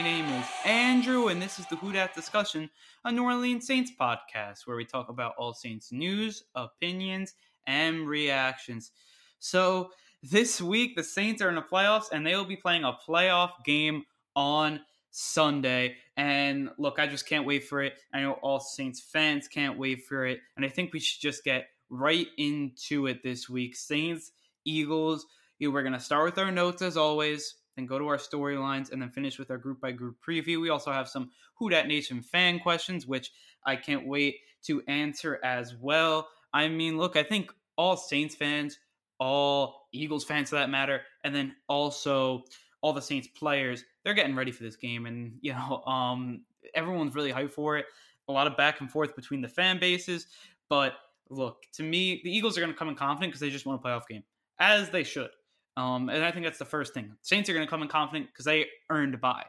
My name is Andrew, and this is the Who Dat Discussion, a New Orleans Saints podcast where we talk about all Saints news, opinions, and reactions. So this week, the Saints are in the playoffs, and they will be playing a playoff game on Sunday. And look, I just can't wait for it. I know all Saints fans can't wait for it, and I think we should just get right into it this week. Saints, Eagles, we're going to start with our notes as always, then go to our storylines, and then finish with our group by group preview. We also have some Who Dat Nation fan questions, which I can't wait to answer as well. I mean, look, I think all Saints fans, all Eagles fans for that matter, and then also all the Saints players, they're getting ready for this game. And, you know, everyone's really hyped for it. A lot of back and forth between the fan bases. But look, to me, the Eagles are going to come in confident because they just won a playoff game, as they should. And I think that's the first thing. Saints are going to come in confident because they earned a bye.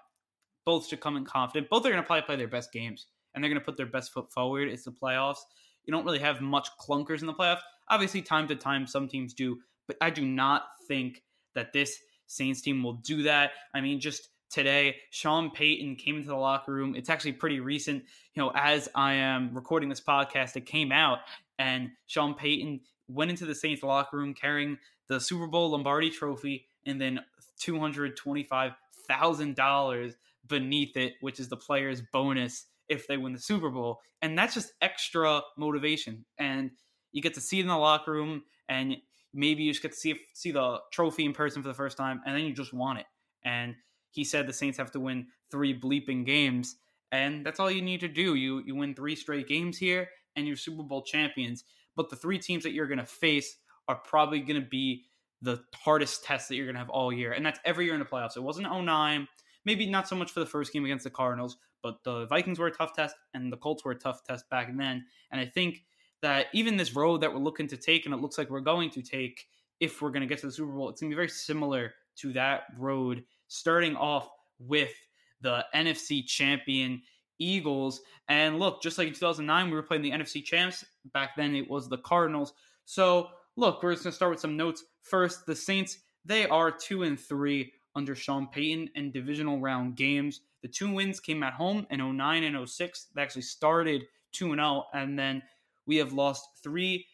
Both should come in confident. Both are going to probably play their best games, and they're going to put their best foot forward. It's the playoffs. You don't really have much clunkers in the playoffs. Obviously, time to time, some teams do, but I do not think that this Saints team will do that. I mean, just today, Sean Payton came into the locker room. It's actually pretty recent. You know, as I am recording this podcast, it came out, and Sean Payton went into the Saints locker room carrying the Super Bowl Lombardi trophy, and then $225,000 beneath it, which is the player's bonus if they win the Super Bowl. And that's just extra motivation. And you get to see it in the locker room, and maybe you just get to see the trophy in person for the first time, and then you just want it. And he said the Saints have to win 3 bleeping games, and that's all you need to do. You win 3 straight games here, and you're Super Bowl champions. But the 3 teams that you're going to face are probably going to be the hardest test that you're going to have all year. And that's every year in the playoffs. It wasn't 09, maybe not so much for the first game against the Cardinals, but the Vikings were a tough test and the Colts were a tough test back then. And I think that even this road that we're looking to take, and it looks like we're going to take if we're going to get to the Super Bowl, it's going to be very similar to that road, starting off with the NFC champion Eagles. And look, just like in 2009, we were playing the NFC champs. Back then it was the Cardinals. So look, we're just going to start with some notes. First, the Saints, they are 2-3 under Sean Payton in divisional round games. The 2 wins came at home in 09 and 06. They actually started 2-0, and then we have lost 3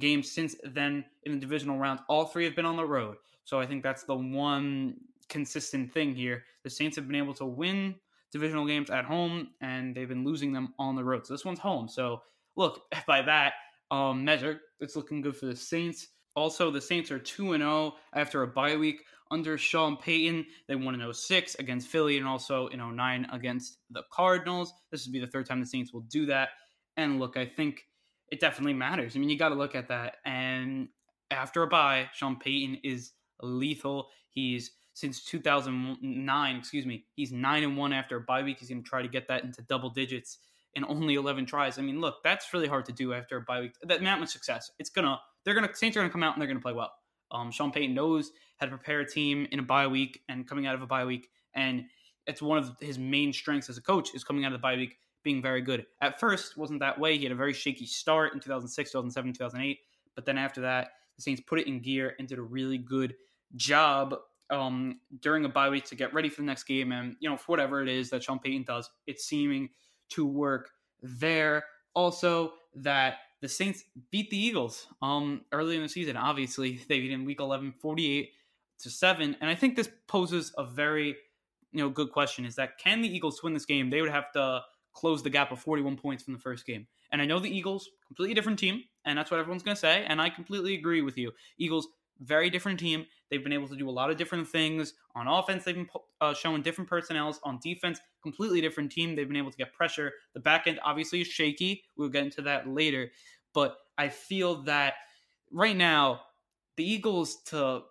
games since then in the divisional round. All 3 have been on the road. So I think that's the one consistent thing here. The Saints have been able to win divisional games at home, and they've been losing them on the road. So this one's home. So look, by that measure, it's looking good for the Saints. Also, the Saints are 2-0 after a bye week under Sean Payton. They won in 06 against Philly and also in 09 against the Cardinals. This would be the 3rd time the Saints will do that. And look, I think it definitely matters. I mean, you got to look at that. And after a bye, Sean Payton is lethal. He's since 2009, he's 9-1 after a bye week. He's going to try to get that into double digits in only 11 tries. I mean, look, that's really hard to do after a bye week. That amount of success. Saints are going to come out and they're going to play well. Sean Payton knows how to prepare a team in a bye week and coming out of a bye week. And it's one of his main strengths as a coach is coming out of the bye week being very good. At first, it wasn't that way. He had a very shaky start in 2006, 2007, 2008. But then after that, the Saints put it in gear and did a really good job during a bye week to get ready for the next game. And, you know, for whatever it is that Sean Payton does, it's seeming to work there. Also, that the Saints beat the Eagles early in the season. Obviously, they beat in Week 11, 48-7. And I think this poses a very, good question: is that can the Eagles win this game? They would have to close the gap of 41 points from the first game. And I know the Eagles, completely different team, and that's what everyone's going to say. And I completely agree with you. Eagles, very different team. They've been able to do a lot of different things on offense. They've been showing different personnels on defense. Completely different team. They've been able to get pressure. The back end obviously is shaky. We'll get into that later. But I feel that right now, the Eagles to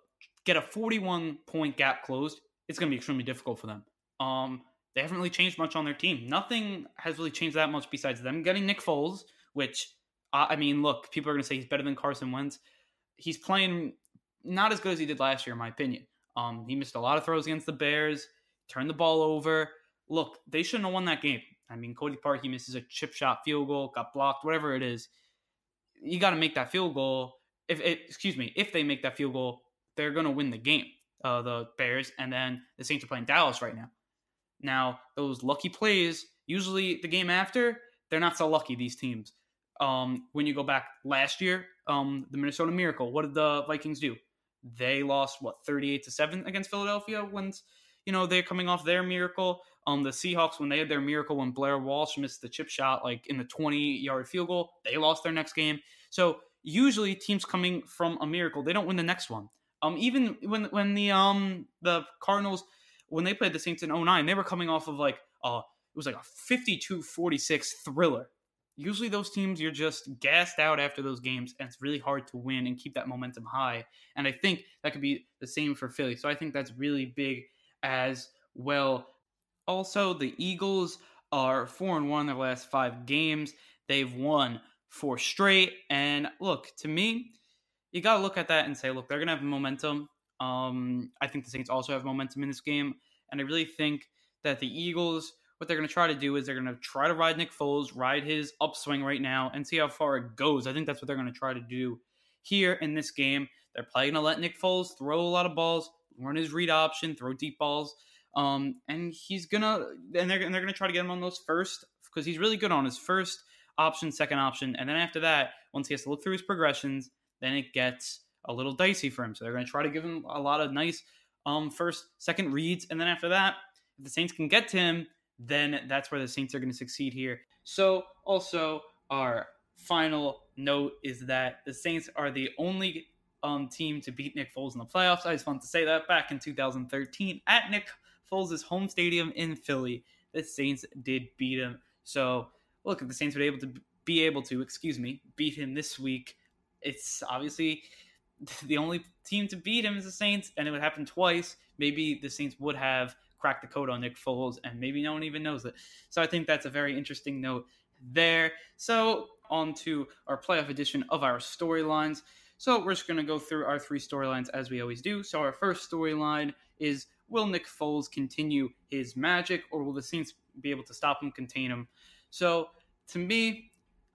get a 41-point gap closed, it's going to be extremely difficult for them. They haven't really changed much on their team. Nothing has really changed that much besides them getting Nick Foles, which, I mean, look, people are going to say he's better than Carson Wentz. He's playing not as good as he did last year, in my opinion. He missed a lot of throws against the Bears, turned the ball over. Look, they shouldn't have won that game. I mean, Cody Parkey misses a chip shot field goal, got blocked, whatever it is. You got to make that field goal. If they make that field goal, they're going to win the game, the Bears. And then the Saints are playing Dallas right now. Now, those lucky plays, usually the game after, they're not so lucky, these teams. When you go back last year, the Minnesota Miracle, what did the Vikings do? They lost, 38-7 against Philadelphia when, they're coming off their miracle. The Seahawks, when they had their miracle, when Blair Walsh missed the chip shot, in the 20-yard field goal, they lost their next game. So usually teams coming from a miracle, they don't win the next one. Even when the Cardinals, when they played the Saints in 2009, they were coming off of it was a 52-46 thriller. Usually those teams, you're just gassed out after those games, and it's really hard to win and keep that momentum high. And I think that could be the same for Philly. So I think that's really big as well. Also, the Eagles are 4-1 in their last 5 games. They've won 4 straight. And look, to me, you got to look at that and say, they're going to have momentum. I think the Saints also have momentum in this game. And I really think that the Eagles, what they're going to try to do is they're going to try to ride Nick Foles, ride his upswing right now, and see how far it goes. I think that's what they're going to try to do here in this game. They're probably going to let Nick Foles throw a lot of balls, run his read option, throw deep balls. And they're going to try to get him on those first, because he's really good on his first option, second option. And then after that, once he has to look through his progressions, then it gets a little dicey for him. So they're going to try to give him a lot of nice first, second reads. And then after that, if the Saints can get to him, then that's where the Saints are going to succeed here. So also our final note is that the Saints are the only team to beat Nick Foles in the playoffs. I just want to say that back in 2013 at Nick Foles' home stadium in Philly, the Saints did beat him. So look, if the Saints would be able to beat him this week, it's obviously the only team to beat him is the Saints, and it would happen twice. Maybe the Saints would have cracked the code on Nick Foles, and maybe no one even knows it. So I think that's a very interesting note there. So on to our playoff edition of our storylines. So we're just going to go through our 3 storylines as we always do. So our first storyline is, will Nick Foles continue his magic, or will the Saints be able to stop him, contain him? So to me,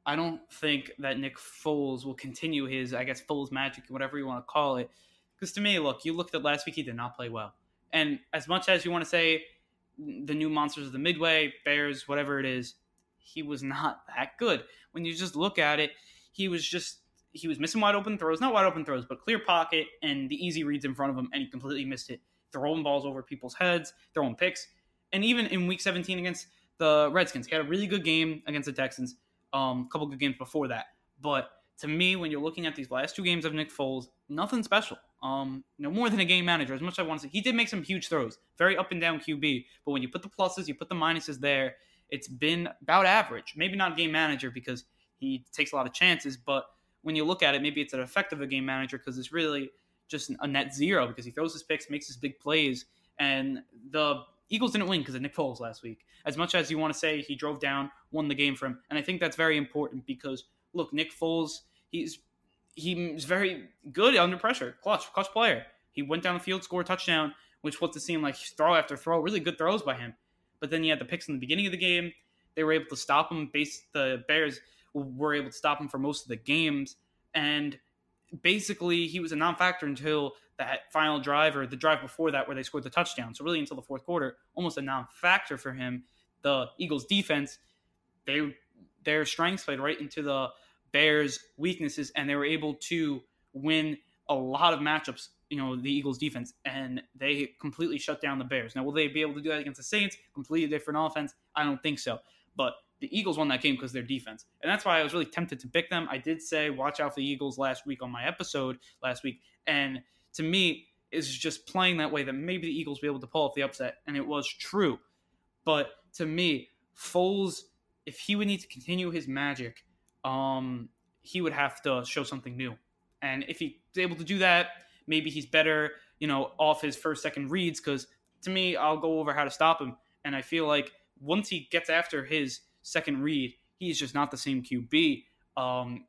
I don't think that Nick Foles will continue his, Foles magic, whatever you want to call it. Because to me, look, you looked at last week, he did not play well. And as much as you want to say the new monsters of the Midway, Bears, whatever it is, he was not that good. When you just look at it, he was missing wide open throws, not wide open throws, but clear pocket and the easy reads in front of him, and he completely missed it. Throwing balls over people's heads, throwing picks. And even in week 17 against the Redskins, he had a really good game against the Texans. Couple good games before that. But to me, when you're looking at these last 2 games of Nick Foles, nothing special. No more than a game manager. As much as I want to say, he did make some huge throws. Very up and down QB. But when you put the pluses, you put the minuses there, it's been about average. Maybe not game manager because he takes a lot of chances. But when you look at it, maybe it's an effect of a game manager because it's really just a net zero because he throws his picks, makes his big plays. And the Eagles didn't win because of Nick Foles last week. As much as you want to say he drove down, won the game for him. And I think that's very important because, look, Nick Foles, he's very good under pressure. Clutch player. He went down the field, scored a touchdown, which was to seem like throw after throw, really good throws by him. But then you had the picks in the beginning of the game. They were able to stop him. The Bears were able to stop him for most of the games. And basically, he was a non-factor until that final drive or the drive before that where they scored the touchdown. So really until the fourth quarter, almost a non-factor for him. The Eagles defense, their strengths played right into the Bears' weaknesses, and they were able to win a lot of matchups, the Eagles defense, and they completely shut down the Bears. Now, will they be able to do that against the Saints? Completely different offense? I don't think so. But the Eagles won that game because of their defense. And that's why I was really tempted to pick them. I did say watch out for the Eagles last week on my episode last week. And to me, it's just playing that way that maybe the Eagles will be able to pull off the upset. And it was true. But to me, Foles, if he would need to continue his magic, he would have to show something new. And if he's able to do that, maybe he's better, off his first, second reads. Because to me, I'll go over how to stop him. And I feel like once he gets after his second read, he's just not the same QB.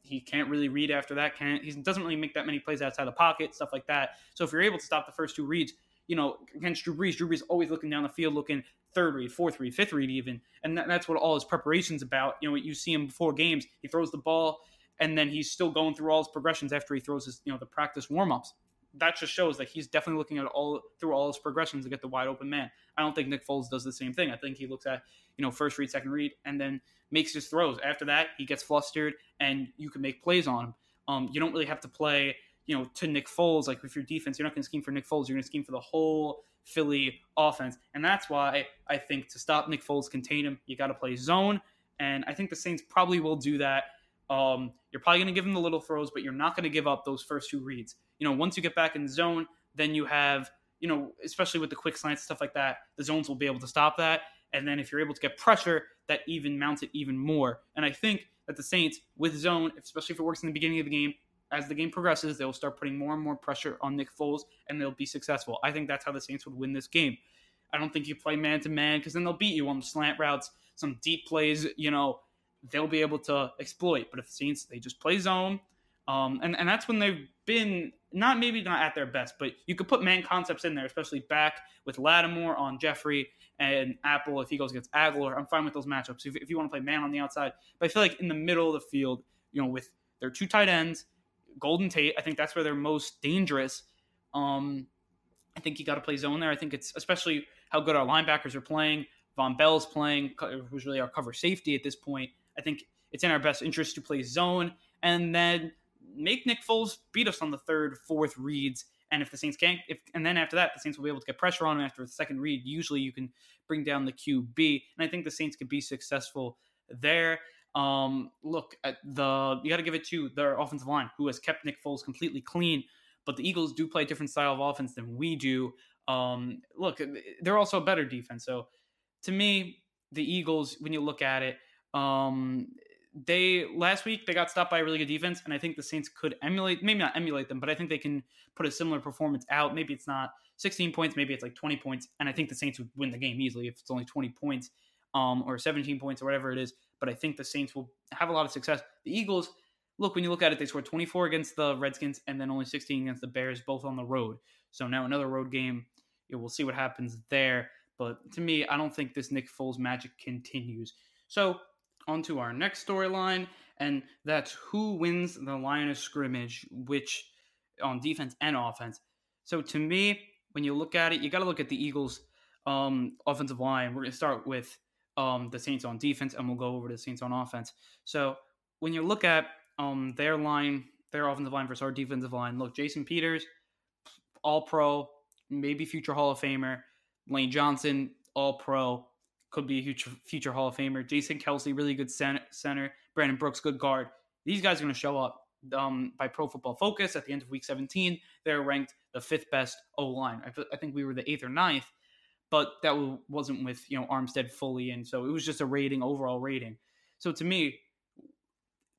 He can't really read after that. He doesn't really make that many plays outside the pocket, stuff like that. So if you're able to stop the first 2 reads, against Drew Brees always looking down the field, looking third read, fourth read, fifth read even. And that's what all his preparation's about. You see him before games, he throws the ball, and then he's still going through all his progressions after he throws his, the practice warm-ups. that just shows that he's definitely looking at all his progressions to get the wide open man. I don't think Nick Foles does the same thing. I think he looks at, first read, second read, and then makes his throws. After that, he gets flustered and you can make plays on him. You don't really have to play, to Nick Foles. Like, with your defense, you're not going to scheme for Nick Foles. You're going to scheme for the whole Philly offense. And that's why I think to stop Nick Foles, contain him, you got to play zone. And I think the Saints probably will do that. You're probably going to give him the little throws, but you're not going to give up those first two reads. Once you get back in the zone, then you have, especially with the quick slants, stuff like that, the zones will be able to stop that. And then if you're able to get pressure, that even mounts it even more. And I think that the Saints, with zone, especially if it works in the beginning of the game, as the game progresses, they'll start putting more and more pressure on Nick Foles, and they'll be successful. I think that's how the Saints would win this game. I don't think you play man-to-man, because then they'll beat you on the slant routes, some deep plays, they'll be able to exploit. But if the Saints, they just play zone, and that's when they've been not at their best, but you could put man concepts in there, especially back with Lattimore on Jeffrey and Apple. If he goes against Aguilar, I'm fine with those matchups if you want to play man on the outside. But I feel like in the middle of the field, with their two tight ends, Golden Tate, I think that's where they're most dangerous. I think you got to play zone there. I think it's especially how good our linebackers are playing. Von Bell's playing, who's really our cover safety at this point. I think it's in our best interest to play zone and then make Nick Foles beat us on the third, fourth reads. And if the Saints can't, and then after that, the Saints will be able to get pressure on him after the second read. Usually you can bring down the QB. And I think the Saints could be successful there. Look, you got to give it to their offensive line, who has kept Nick Foles completely clean. But the Eagles do play a different style of offense than we do. Look, they're also a better defense. So to me, the Eagles, when you look at it, last week, they got stopped by a really good defense, and I think the Saints could maybe not emulate them, but I think they can put a similar performance out. Maybe it's not 16 points, maybe it's like 20 points, and I think the Saints would win the game easily if it's only 20 points, or 17 points or whatever it is, but I think the Saints will have a lot of success. The Eagles, look, when you look at it, they scored 24 against the Redskins and then only 16 against the Bears, both on the road. So now another road game, we'll see what happens there, but to me, I don't think this Nick Foles magic continues. So, on to our next storyline, and that's who wins the line of scrimmage, which on defense and offense. So to me, when you look at it, you got to look at the Eagles' offensive line. We're going to start with the Saints on defense, and we'll go over to the Saints on offense. So when you look at their line, their offensive line versus our defensive line, look, Jason Peters, all-pro, maybe future Hall of Famer. Lane Johnson, all-pro. Could be a huge future Hall of Famer. Jason Kelsey, really good center. Brandon Brooks, good guard. These guys are going to show up by Pro Football Focus at the end of Week 17. They're ranked the fifth best O-line. I think we were the eighth or ninth, but that wasn't with Armstead fully in, so it was just a overall rating. So to me,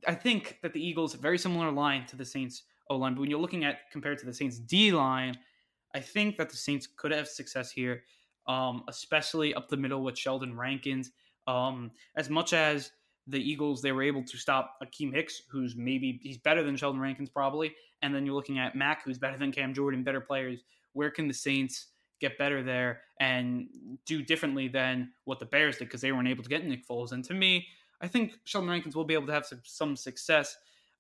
I think that the Eagles, very similar line to the Saints O-line, but when you're looking at compared to the Saints D-line, I think that the Saints could have success here. Especially up the middle with Sheldon Rankins. As much as the Eagles, they were able to stop Akiem Hicks, who's he's better than Sheldon Rankins probably. And then you're looking at Mack, who's better than Cam Jordan, better players. Where can the Saints get better there and do differently than what the Bears did because they weren't able to get Nick Foles? And to me, I think Sheldon Rankins will be able to have some success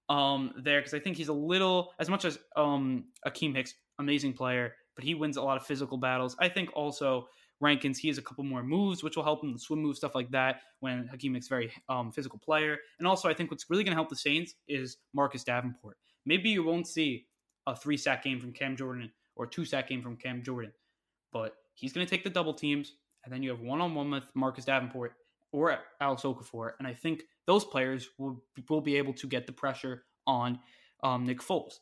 there because I think he's as much as Akiem Hicks, amazing player, but he wins a lot of physical battles. I think also Rankins, he has a couple more moves, which will help him, the swim move, stuff like that, when Akiem Hicks very physical player. And also I think what's really going to help the Saints is Marcus Davenport. Maybe you won't see a 3-sack game from Cam Jordan or 2-sack game from Cam Jordan, but he's going to take the double teams, and then you have one-on-one with Marcus Davenport or Alex Okafor, and I think those players will be able to get the pressure on Nick Foles.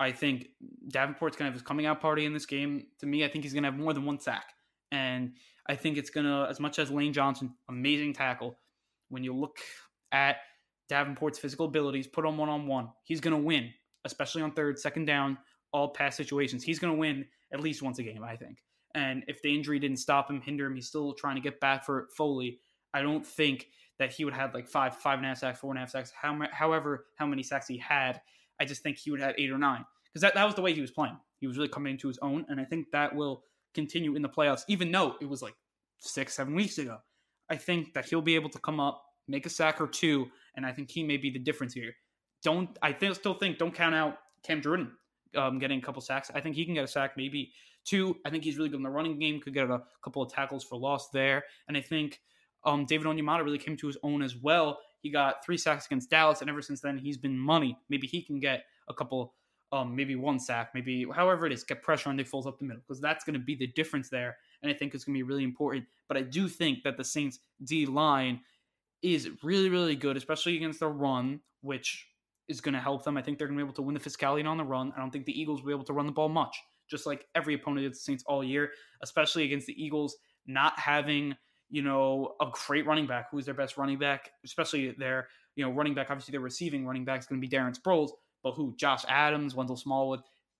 I think Davenport's going to have his coming out party in this game. To me, I think he's going to have more than one sack. And I think it's going to, as much as Lane Johnson, amazing tackle, when you look at Davenport's physical abilities, put on one-on-one, he's going to win, especially on third, second down, all pass situations. He's going to win at least once a game, I think. And if the injury didn't stop him, hinder him, he's still trying to get back for Foley. I don't think that he would have like five and a half sacks, 4.5 sacks, however, how many sacks he had. I just think he would have 8 or 9 because that was the way he was playing. He was really coming into his own, and I think that will continue in the playoffs, even though it was like 6-7 weeks ago. I think that he'll be able to come up, make a sack or two, and I think he may be the difference here. Don't count out Cam Jordan. getting a couple sacks. I think he can get a sack, maybe two. I think he's really good in the running game, could get a couple of tackles for loss there. And I think David Onyemata really came to his own as well. He got 3 sacks against Dallas, and ever since then, he's been money. Maybe he can get a couple, maybe 1 sack, maybe however it is, get pressure on Nick Foles up the middle, because that's going to be the difference there, and I think it's going to be really important. But I do think that the Saints' D-line is really, really good, especially against the run, which is going to help them. I think they're going to be able to win the physicality on the run. I don't think the Eagles will be able to run the ball much, just like every opponent of the Saints all year, especially against the Eagles not having – a great running back. Who's their best running back? Especially their, running back. Obviously, their receiving running back is going to be Darren Sproles, but who? Josh Adams, Wendell Smallwood.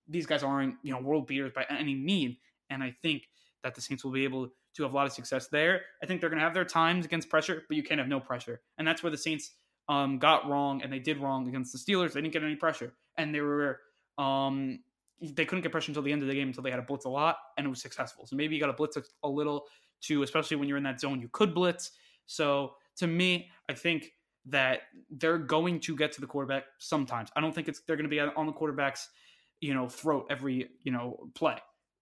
These guys aren't, world beaters by any means. And I think that the Saints will be able to have a lot of success there. I think they're going to have their times against pressure, but you can't have no pressure. And that's where the Saints got wrong, and they did wrong against the Steelers. They didn't get any pressure. And they were they couldn't get pressure until the end of the game, until they had to blitz a lot, and it was successful. So maybe you got to blitz a little too, especially when you're in that zone, you could blitz. So to me, I think that they're going to get to the quarterback sometimes. I don't think they're going to be on the quarterback's, throat every, play.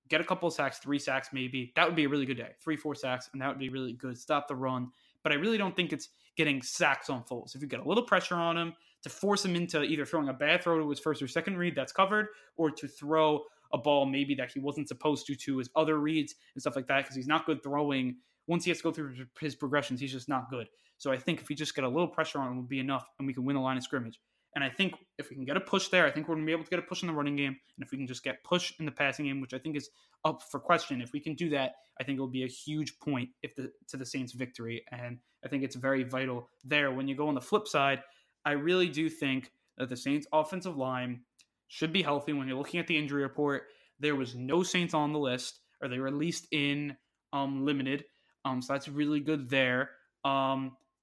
Get a couple of sacks, 3 sacks maybe. That would be a really good day. 3-4 sacks, and that would be really good. Stop the run. But I really don't think it's getting sacks on Foles. If you get a little pressure on him to force him into either throwing a bad throw to his first or second read that's covered, or to throw a ball maybe that he wasn't supposed to his other reads and stuff like that, because he's not good throwing. Once he has to go through his progressions, he's just not good. So I think if we just get a little pressure on him, it would be enough, and we can win the line of scrimmage. And I think if we can get a push there, I think we're going to be able to get a push in the running game. And if we can just get push in the passing game, which I think is up for question, if we can do that, I think it'll be a huge point to the Saints' victory. And I think it's very vital there. When you go on the flip side, I really do think that the Saints' offensive line should be healthy. When you're looking at the injury report, there was no Saints on the list, or they were at least in limited. So that's really good there.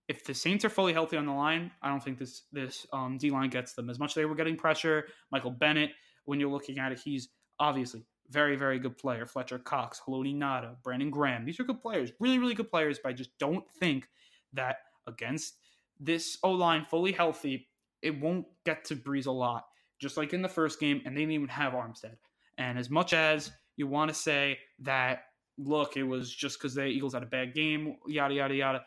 If the Saints are fully healthy on the line, I don't think this D-line gets them. As much as they were getting pressure, Michael Bennett, when you're looking at it, he's obviously very, very good player. Fletcher Cox, Haloti Ngata, Brandon Graham. These are good players, really, really good players, but I just don't think that against this O-line fully healthy, it won't get to Brees a lot. Just like in the first game, and they didn't even have Armstead. And as much as you want to say that, look, it was just because the Eagles had a bad game, yada, yada, yada,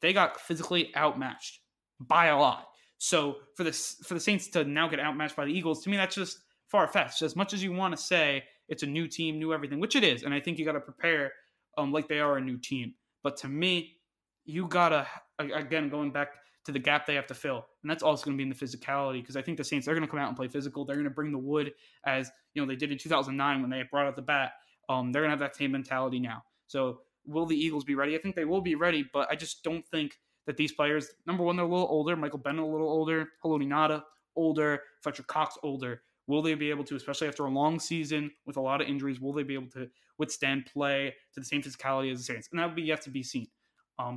they got physically outmatched by a lot. So for the Saints to now get outmatched by the Eagles, to me, that's just far-fetched. As much as you want to say it's a new team, new everything, which it is, and I think you got to prepare like they are a new team. But to me, you got to, again, going back to the gap they have to fill. And that's also going to be in the physicality, because I think the Saints are going to come out and play physical. They're going to bring the wood, as they did in 2009 when they brought out the bat. They're going to have that same mentality now. So will the Eagles be ready? I think they will be ready, but I just don't think that these players, number one, they're a little older. Michael Bennett, a little older. Haloti Ngata, older. Fletcher Cox, older. Will they be able to, especially after a long season with a lot of injuries, will they be able to withstand play to the same physicality as the Saints? And that would be yet to be seen.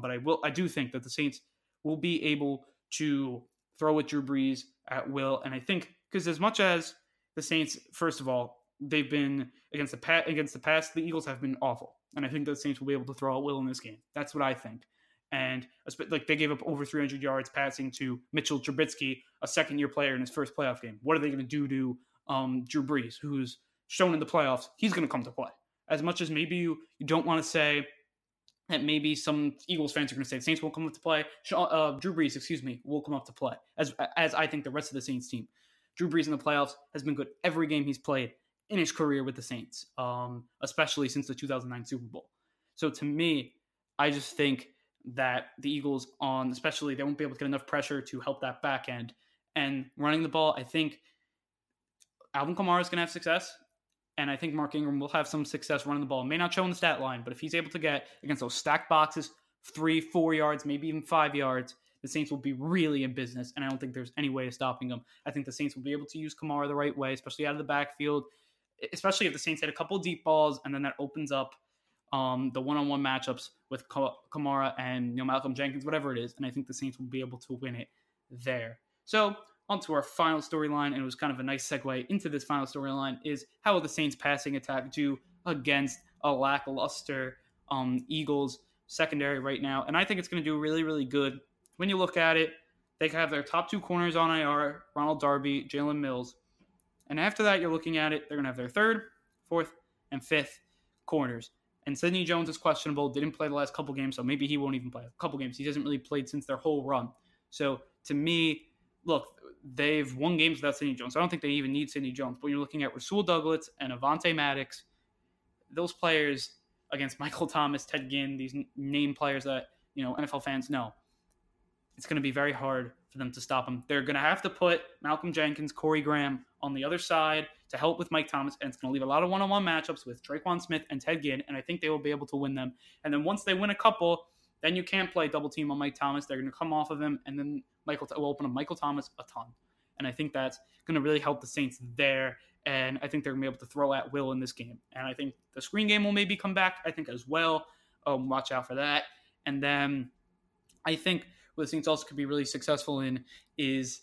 But I do think that the Saints will be able to throw at Drew Brees at will. And I think, because as much as the Saints, first of all, they've been against the pass, the Eagles have been awful. And I think the Saints will be able to throw at will in this game. That's what I think. And like they gave up over 300 yards passing to Mitchell Trubisky, a second-year player in his first playoff game. What are they going to do to Drew Brees, who's shown in the playoffs? He's going to come to play. As much as maybe you don't want to say that maybe some Eagles fans are going to say the Saints won't come up to play. Drew Brees, will come up to play, as I think the rest of the Saints team. Drew Brees in the playoffs has been good every game he's played in his career with the Saints, especially since the 2009 Super Bowl. So to me, I just think that the Eagles, especially, they won't be able to get enough pressure to help that back end. And running the ball, I think Alvin Kamara is going to have success. And I think Mark Ingram will have some success running the ball. It may not show in the stat line, but if he's able to get against those stacked boxes, 3-4 yards, maybe even 5 yards, the Saints will be really in business. And I don't think there's any way of stopping them. I think the Saints will be able to use Kamara the right way, especially out of the backfield, especially if the Saints hit a couple deep balls. And then that opens up the one-on-one matchups with Kamara and Malcolm Jenkins, whatever it is. And I think the Saints will be able to win it there. So onto our final storyline, and it was kind of a nice segue into this final storyline, is how will the Saints passing attack do against a lackluster Eagles secondary right now? And I think it's going to do really, really good. When you look at it, they have their top 2 corners on IR, Ronald Darby, Jalen Mills. And after that, you're looking at it, they're going to have their third, fourth, and fifth corners. And Sidney Jones is questionable, didn't play the last couple games, so maybe he won't even play a couple games. He hasn't really played since their whole run. So to me, look, they've won games without Sidney Jones. I don't think they even need Sidney Jones. But when you're looking at Rasul Douglas and Avonte Maddox, those players against Michael Thomas, Ted Ginn, these name players that, you know, NFL fans know, it's going to be very hard for them to stop him. They're going to have to put Malcolm Jenkins, Corey Graham on the other side to help with Mike Thomas, and it's going to leave a lot of one-on-one matchups with Tre'Quan Smith and Ted Ginn, and I think they will be able to win them. And then once they win a couple, then you can't play double team on Mike Thomas. They're going to come off of him, and then Michael will open up Michael Thomas a ton. And I think that's going to really help the Saints there, and I think they're going to be able to throw at will in this game. And I think the screen game will maybe come back, I think, as well. Watch out for that. And then I think what the Saints also could be really successful in is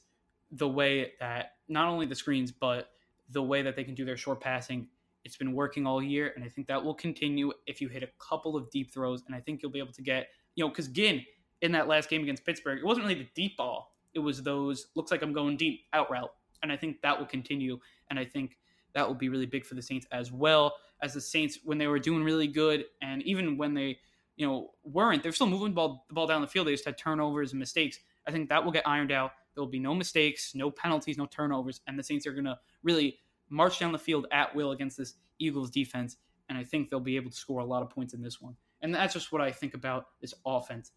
the way that not only the screens, but the way that they can do their short passing. It's been working all year, and I think that will continue if you hit a couple of deep throws. And I think you'll be able to get, you know, because Ginn in that last game against Pittsburgh, it wasn't really the deep ball. It was those, looks like I'm going deep, out route. And I think that will continue. And I think that will be really big for the Saints, as well as the Saints when they were doing really good. And even when they, you know, weren't, they're still moving the ball down the field. They just had turnovers and mistakes. I think that will get ironed out. There'll be no mistakes, no penalties, no turnovers. And the Saints are going to really march down the field at will against this Eagles defense. And I think they'll be able to score a lot of points in this one. And that's just what I think about this offense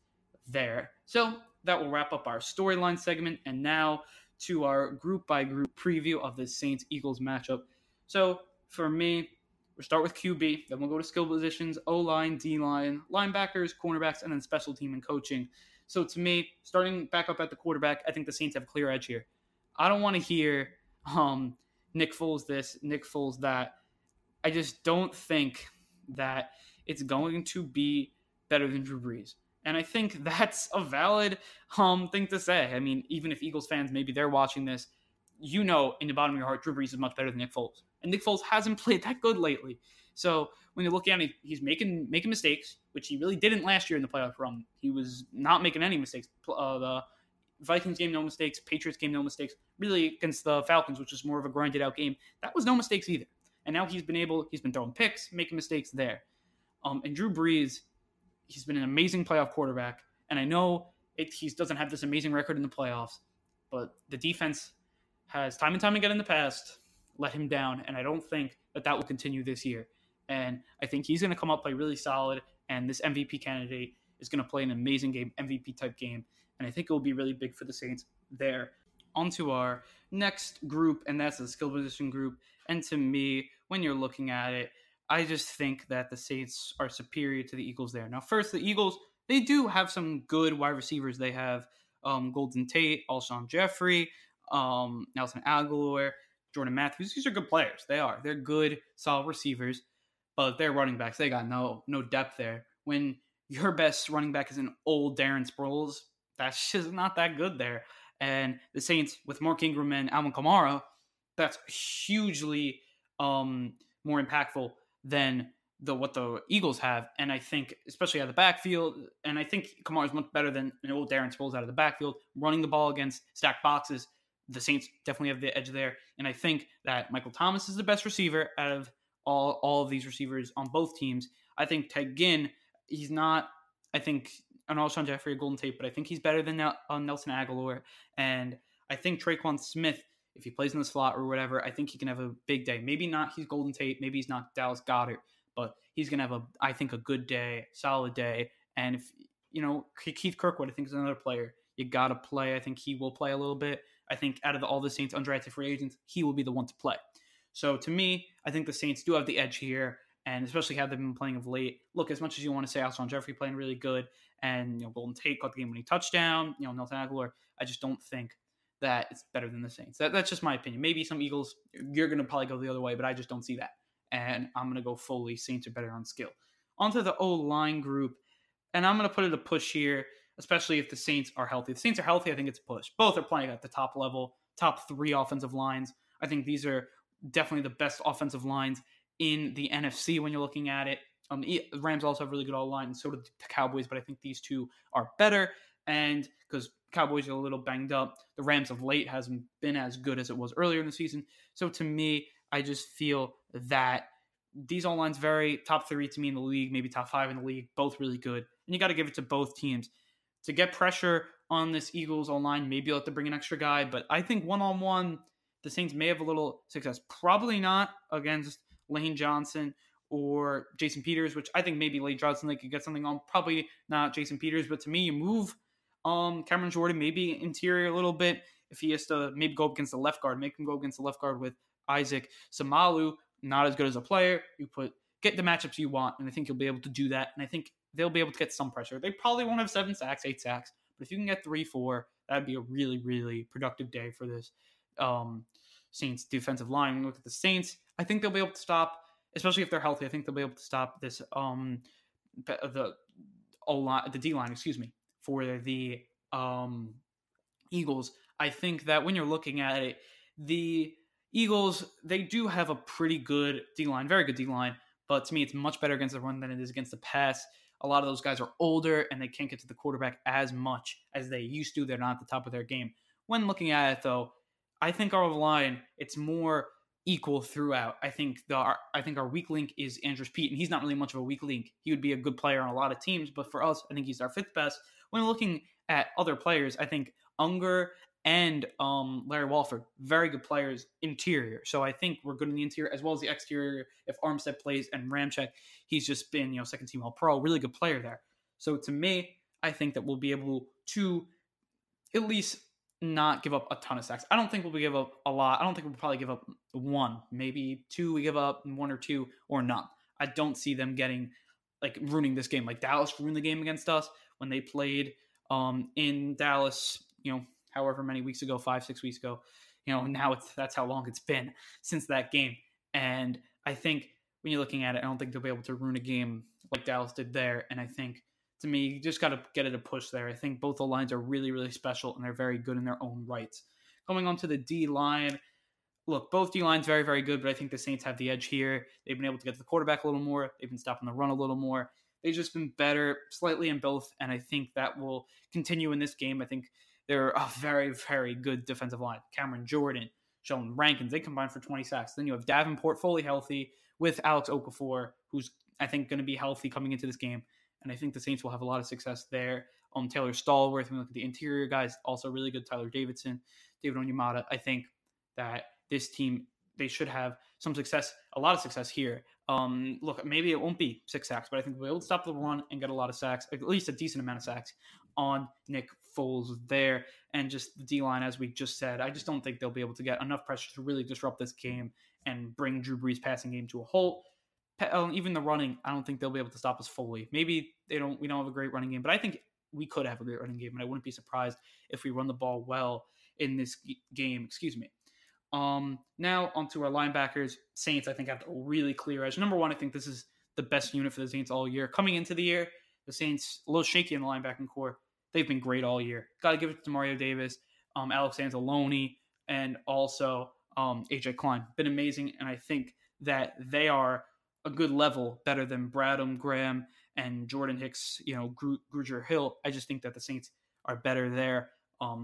there. So that will wrap up our storyline segment. And now to our group by group preview of the Saints-Eagles matchup. So for me, we'll start with QB, then we'll go to skill positions, O-line, D-line, linebackers, cornerbacks, and then special team and coaching. So to me, starting back up at the quarterback, I think the Saints have a clear edge here. I don't want to hear Nick Foles this, Nick Foles that. I just don't think that it's going to be better than Drew Brees. And I think that's a valid thing to say. I mean, even if Eagles fans, maybe they're watching this, you know in the bottom of your heart, Drew Brees is much better than Nick Foles. And Nick Foles hasn't played that good lately. So when you look at him, he's making mistakes, which he really didn't last year in the playoff run. He was not making any mistakes. The Vikings game, no mistakes. Patriots game, no mistakes. Really against the Falcons, which was more of a grinded out game, that was no mistakes either. And now he's been throwing picks, making mistakes there. And Drew Brees, he's been an amazing playoff quarterback. And I know he doesn't have this amazing record in the playoffs, but the defense has time and time again in the past let him down, and I don't think that will continue this year. And I think he's going to come up, play really solid, and this MVP candidate is going to play an amazing game, MVP-type game, and I think it will be really big for the Saints there. On to our next group, and that's the skill position group. And to me, when you're looking at it, I just think that the Saints are superior to the Eagles there. Now, first, the Eagles, they do have some good wide receivers. They have Golden Tate, Alshon Jeffrey, Nelson Aguilar, Jordan Matthews. These are good players. They are. They're good, solid receivers, but they're running backs. They got no depth there. When your best running back is an old Darren Sproles, that's just not that good there. And the Saints, with Mark Ingram and Alvin Kamara, that's hugely more impactful than what the Eagles have. And I think, especially out of the backfield, and I think Kamara is much better than an old Darren Sproles out of the backfield, running the ball against stacked boxes. The Saints definitely have the edge there. And I think that Michael Thomas is the best receiver out of all of these receivers on both teams. I think Ted Ginn, he's not, I think, an Alshon Jeffrey or Golden Tate, but I think he's better than Nelson Aguilar. And I think Tre'Quan Smith, if he plays in the slot or whatever, I think he can have a big day. Maybe not he's Golden Tate, maybe he's not Dallas Goedert, but he's going to have, I think, a good day, solid day. And if, you know, Keith Kirkwood, I think, is another player you got to play. I think he will play a little bit. I think out of all the Saints undrafted free agents, he will be the one to play. So to me, I think the Saints do have the edge here, and especially how they've been playing of late. Look, as much as you want to say Alshon Jeffrey playing really good, and you know Golden Tate caught the game-winning touchdown, you know Nelson Aguilar, I just don't think that it's better than the Saints. That's just my opinion. Maybe some Eagles, you're going to probably go the other way, but I just don't see that. And I'm going to go fully Saints are better on skill. Onto the O-line group, and I'm going to put it a push here, especially if the Saints are healthy. If the Saints are healthy, I think it's a push. Both are playing at the top level, top three offensive lines. I think these are definitely the best offensive lines in the NFC when you're looking at it. The Rams also have really good all line, and so do the Cowboys, but I think these two are better. And because Cowboys are a little banged up. The Rams of late hasn't been as good as it was earlier in the season. So to me, I just feel that these O-lines very top three to me in the league, maybe top five in the league, both really good. And you got to give it to both teams. To get pressure on this Eagles O-line, maybe you'll have to bring an extra guy. But I think one-on-one, the Saints may have a little success. Probably not against Lane Johnson or Jason Peters, which I think maybe Lane Johnson they could get something on. Probably not Jason Peters. But to me, you move Cameron Jordan maybe interior a little bit. If he has to maybe go up against the left guard, make him go against the left guard with Isaac Samalu. Not as good as a player. You get the matchups you want, and I think you'll be able to do that. And I think they'll be able to get some pressure. They probably won't have 7 sacks, 8 sacks, but if you can get 3, 4, that'd be a really, really productive day for this Saints defensive line. When you look at the Saints, I think they'll be able to stop, especially if they're healthy. I think they'll be able to stop this the D line, for the Eagles. I think that when you're looking at it, the Eagles, they do have a pretty good D-line, very good D-line, but to me, it's much better against the run than it is against the pass. A lot of those guys are older, and they can't get to the quarterback as much as they used to. They're not at the top of their game. When looking at it, though, I think our line, it's more equal throughout. I think our weak link is Andrews Pete, and he's not really much of a weak link. He would be a good player on a lot of teams, but for us, I think he's our fifth best. When looking at other players, I think Unger and Larry Walford, very good players interior. So I think we're good in the interior as well as the exterior. If Armstead plays and Ramczyk, he's just been, second team All-Pro, really good player there. So to me, I think that we'll be able to at least not give up a ton of sacks. I don't think we'll give up a lot. I don't think we'll probably give up 1, maybe 2. We give up 1 or 2 or none. I don't see them getting ruining this game. Like Dallas ruined the game against us when they played in Dallas, however many weeks ago, 5-6 weeks ago, now that's how long it's been since that game. And I think when you're looking at it, I don't think they'll be able to ruin a game like Dallas did there. And I think, to me, you just got to get it a push there. I think both the lines are really, really special, and they're very good in their own rights. Going on to the D line, look, both D lines very, very good, but I think the Saints have the edge here. They've been able to get to the quarterback a little more. They've been stopping the run a little more. They've just been better slightly in both, and I think that will continue in this game. I think they're a very, very good defensive line. Cameron Jordan, Sheldon Rankins, they combine for 20 sacks. Then you have Davenport fully healthy with Alex Okafor, who's, I think, going to be healthy coming into this game. And I think the Saints will have a lot of success there. Taylor Stallworth, when we look at the interior guys, also really good. Tyler Davidson, David Onyemata. I think that this team, they should have some success, a lot of success here. Look, maybe it won't be 6 sacks, but I think we'll be able to stop the run and get a lot of sacks, at least a decent amount of sacks on Nick Foles there. And just the D-line, as we just said, I just don't think they'll be able to get enough pressure to really disrupt this game and bring Drew Brees' passing game to a halt. Even the running, I don't think they'll be able to stop us fully. Maybe we don't have a great running game, but I think we could have a great running game, and I wouldn't be surprised if we run the ball well in this game. Now onto our linebackers. Saints, I think, have a really clear edge. Number one, I think this is the best unit for the Saints all year. Coming into the year, the Saints, a little shaky in the linebacking core. They've been great all year. Got to give it to Mario Davis, Alex Anzalone, and also AJ Klein. Been amazing, and I think that they are a good level better than Bradham, Graham, and Jordan Hicks, Grugier Hill. I just think that the Saints are better there.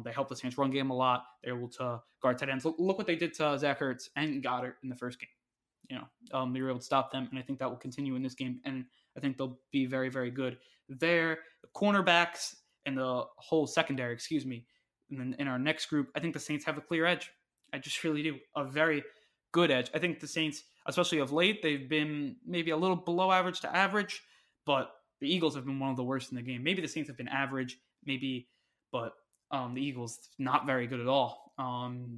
They help the Saints run game a lot. They're able to guard tight ends. Look what they did to Zach Ertz and Goddard in the first game. They were able to stop them, and I think that will continue in this game, and I think they'll be very, very good there. The cornerbacks and the whole secondary, and then in our next group, I think the Saints have a clear edge. I just really do. A very good edge. I think the Saints, especially of late, they've been maybe a little below average to average, but the Eagles have been one of the worst in the game. Maybe the Saints have been average, but the Eagles, not very good at all.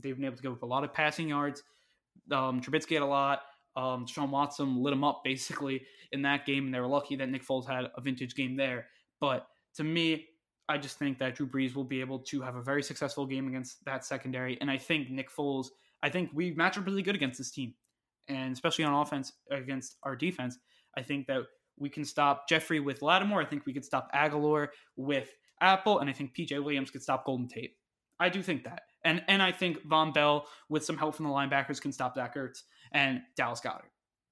They've been able to give up a lot of passing yards. Trubisky had a lot. Sean Watson lit him up, basically, in that game, and they were lucky that Nick Foles had a vintage game there. But to me, I just think that Drew Brees will be able to have a very successful game against that secondary, and I think Nick Foles, I think we match up really good against this team, and especially on offense against our defense. I think that we can stop Jeffrey with Lattimore. I think we could stop Aguilar with Apple, and I think PJ Williams could stop Golden Tate. I do think that. And I think Von Bell, with some help from the linebackers, can stop Zach Ertz and Dallas Goedert.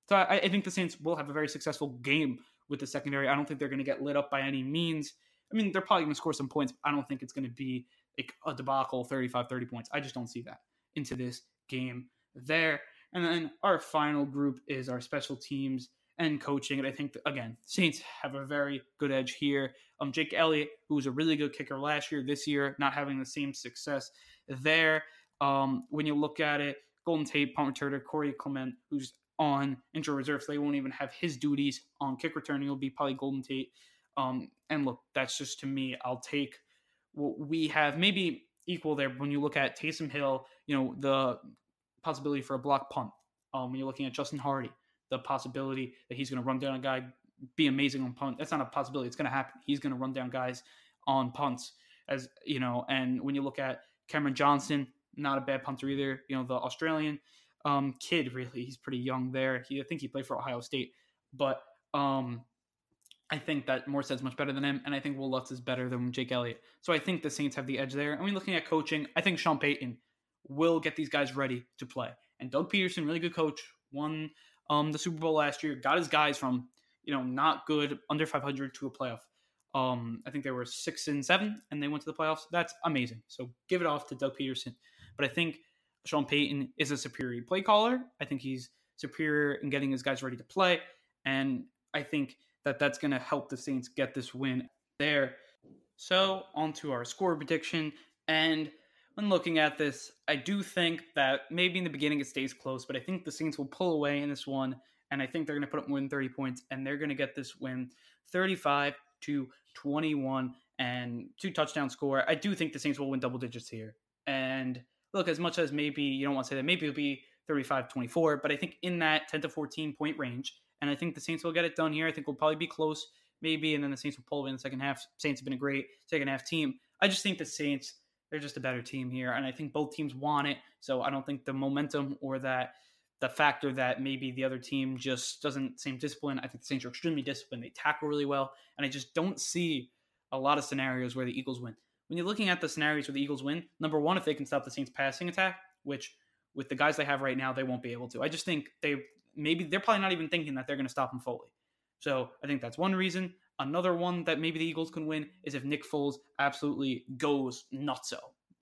So I think the Saints will have a very successful game with the secondary. I don't think they're going to get lit up by any means. I mean, they're probably going to score some points. But I don't think it's going to be like a debacle, 30 points. I just don't see that into this game there. And then our final group is our special teams and coaching. And I think, that, again, Saints have a very good edge here. Jake Elliott, who was a really good kicker last year, this year, not having the same success there. When you look at it, Golden Tate, punt returner, Corey Clement, who's on injury reserve, so they won't even have his duties on kick returning. It'll be probably Golden Tate. And look, that's just to me, I'll take what we have maybe equal there. When you look at Taysom Hill, you know, the possibility for a block punt. When you're looking at Justin Hardy, the possibility that he's going to run down a guy, be amazing on punt. That's not a possibility. It's going to happen. He's going to run down guys on punts, as you know. And when you look at Cameron Johnson, not a bad punter either. You know, the Australian kid, really, he's pretty young there. I think he played for Ohio State, but I think that Morstead's much better than him, and I think Will Lutz is better than Jake Elliott. So I think the Saints have the edge there. I mean, looking at coaching, I think Sean Payton will get these guys ready to play. And Doug Peterson, really good coach, won the Super Bowl last year, got his guys from, you know, not good, under 500 to a playoff. I think they were 6-7, and they went to the playoffs. That's amazing. So give it off to Doug Peterson. But I think Sean Payton is a superior play caller. I think he's superior in getting his guys ready to play. And I think that that's going to help the Saints get this win there. So on to our score prediction. And when looking at this, I do think that maybe in the beginning it stays close, but I think the Saints will pull away in this one, and I think they're going to put up more than 30 points, and they're going to get this win 35-21 and 2 touchdown score. I do think the Saints will win double digits here. And look, as much as maybe you don't want to say that, maybe it'll be 35-24, but I think in that 10 to 14 point range, and I think the Saints will get it done here. I think we'll probably be close maybe, and then the Saints will pull away in the second half. Saints have been a great second half team. I just think the Saints, they're just a better team here, and I think both teams want it. So I don't think the momentum or that the factor that maybe the other team just doesn't seem disciplined. I think the Saints are extremely disciplined. They tackle really well, and I just don't see a lot of scenarios where the Eagles win. When you're looking at the scenarios where the Eagles win, number one, if they can stop the Saints' passing attack, which with the guys they have right now, they won't be able to. I just think they're probably not even thinking that they're going to stop them fully. So I think that's one reason. Another one that maybe the Eagles can win is if Nick Foles absolutely goes nutso,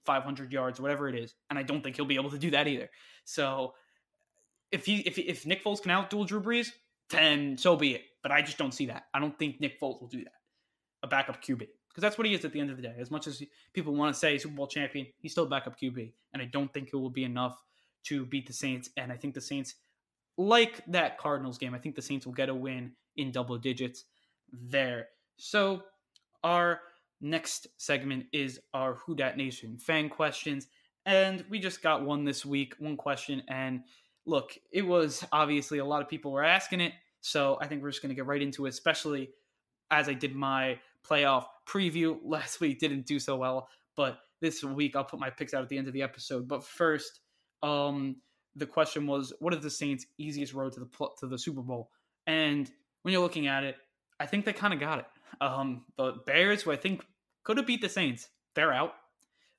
500 yards, whatever it is. And I don't think he'll be able to do that either. So if Nick Foles can outduel Drew Brees, then so be it. But I just don't see that. I don't think Nick Foles will do that. A backup QB. Because that's what he is at the end of the day. As much as people want to say Super Bowl champion, he's still a backup QB. And I don't think it will be enough to beat the Saints. And I think the Saints, like that Cardinals game, I think the Saints will get a win in double digits there. So our next segment is our Who Dat Nation fan questions, and we just got one this week, one question, and look, it was obviously a lot of people were asking it, so I think we're just going to get right into it, especially as I did my playoff preview last week, didn't do so well, but this week I'll put my picks out at the end of the episode. But first, the question was, what is the Saints' easiest road to the Super Bowl? And when you're looking at it, I think they kind of got it. The Bears, who I think could have beat the Saints, they're out.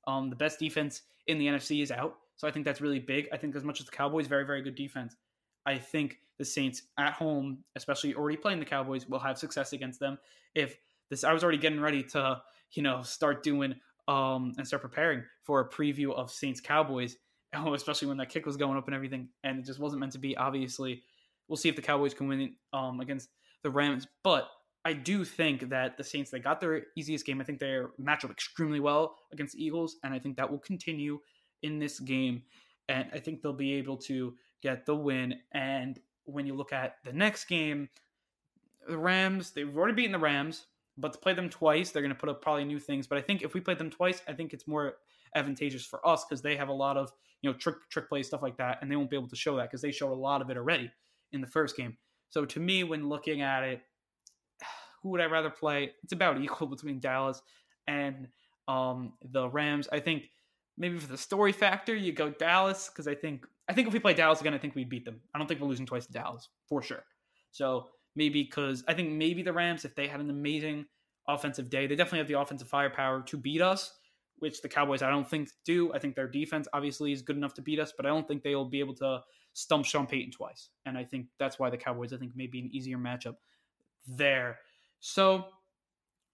The best defense in the NFC is out. So I think that's really big. I think as much as the Cowboys, very, very good defense. I think the Saints at home, especially already playing the Cowboys, will have success against them. I was already getting ready to, start doing and start preparing for a preview of Saints Cowboys, especially when that kick was going up and everything. And it just wasn't meant to be, obviously. We'll see if the Cowboys can win against the Rams, but I do think that the Saints, they got their easiest game. I think they match up extremely well against the Eagles, and I think that will continue in this game, and I think they'll be able to get the win. And when you look at the next game, the Rams, they've already beaten the Rams, but to play them twice, they're going to put up probably new things. But I think if we played them twice, I think it's more advantageous for us because they have a lot of trick plays, stuff like that, and they won't be able to show that because they showed a lot of it already in the first game. So to me, when looking at it, who would I rather play? It's about equal between Dallas and the Rams. I think maybe for the story factor, you go Dallas because I think if we play Dallas again, I think we beat them. I don't think we're losing twice to Dallas for sure. So maybe because I think maybe the Rams, if they had an amazing offensive day, they definitely have the offensive firepower to beat us, which the Cowboys I don't think do. I think their defense obviously is good enough to beat us, but I don't think they will be able to stump Sean Payton twice. And I think that's why the Cowboys, I think, may be an easier matchup there. So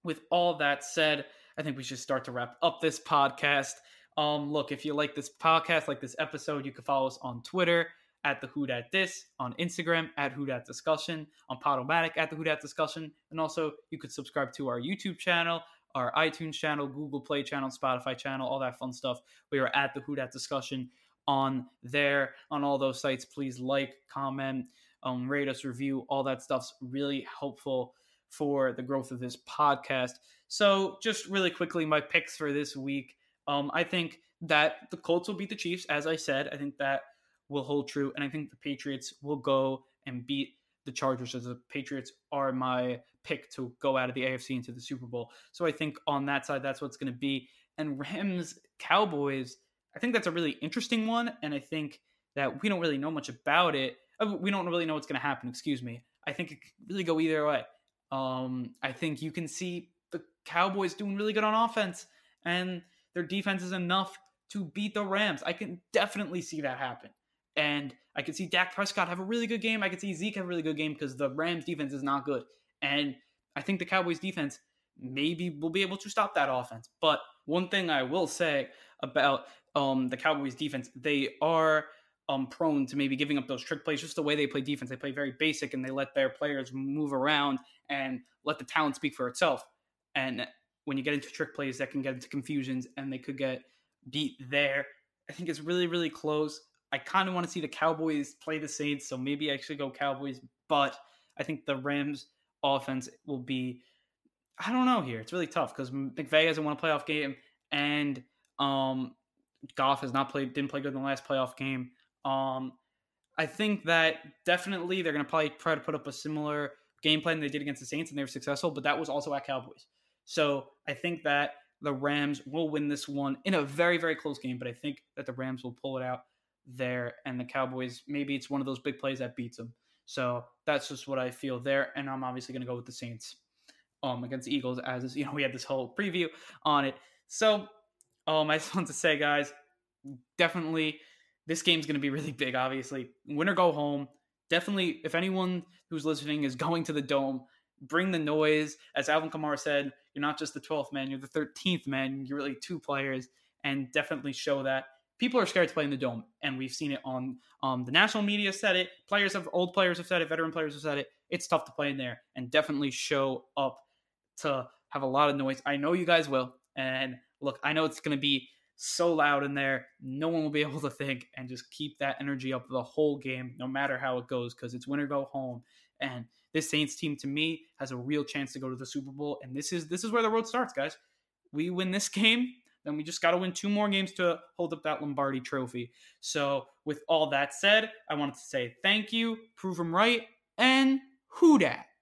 with all that said, I think we should start to wrap up this podcast. Look, if you like this podcast, like this episode, you can follow us on Twitter at the Who Dat Dis, on Instagram at Who Dat Discussion, on Podomatic at the Who Dat Discussion, and also you could subscribe to our YouTube channel, our iTunes channel, Google Play channel, Spotify channel, all that fun stuff. We are at the Who Dat Discussion on there, on all those sites. Please like, comment, rate us, review, all that stuff's really helpful for the growth of this podcast. So just really quickly, my picks for this week. I think that the Colts will beat the Chiefs, as I said. I think that will hold true, and I think the Patriots will go and beat the Chargers. So the Patriots are my pick to go out of the AFC into the Super Bowl. So I think on that side, that's what's going to be. And Rams, Cowboys, I think that's a really interesting one, and I think that we don't really know much about it. We don't really know what's going to happen, I think it could really go either way. I think you can see the Cowboys doing really good on offense, and their defense is enough to beat the Rams. I can definitely see that happen. And I could see Dak Prescott have a really good game. I could see Zeke have a really good game because the Rams defense is not good. And I think the Cowboys defense maybe will be able to stop that offense. But one thing I will say about the Cowboys defense, they are prone to maybe giving up those trick plays. Just the way they play defense, they play very basic and they let their players move around and let the talent speak for itself. And when you get into trick plays, that can get into confusions and they could get beat there. I think it's really, really close. I kind of want to see the Cowboys play the Saints, so maybe I should go Cowboys, but I think the Rams offense will be, I don't know here. It's really tough because McVay hasn't won a playoff game and Goff has not played, didn't play good in the last playoff game. I think that definitely they're going to probably try to put up a similar game plan they did against the Saints and they were successful, but that was also at Cowboys. So I think that the Rams will win this one in a very, very close game, but I think that the Rams will pull it out there and the Cowboys, maybe it's one of those big plays that beats them. So that's just what I feel there. And I'm obviously going to go with the Saints against the Eagles as, we had this whole preview on it. So I just want to say, guys, definitely this game's going to be really big, obviously. Win or go home. Definitely, if anyone who's listening is going to the Dome, bring the noise. As Alvin Kamara said, you're not just the 12th man, you're the 13th man. You're really two players, and definitely show that. People are scared to play in the Dome, and we've seen it on the national media said it. Old players have said it. Veteran players have said it. It's tough to play in there, and definitely show up to have a lot of noise. I know you guys will, and look, I know it's going to be so loud in there. No one will be able to think, and just keep that energy up the whole game, no matter how it goes, because it's win or go home, and this Saints team, to me, has a real chance to go to the Super Bowl, and this is where the road starts, guys. We win this game, then we just got to win two more games to hold up that Lombardi trophy. So with all that said, I wanted to say thank you, prove them right, and who dat?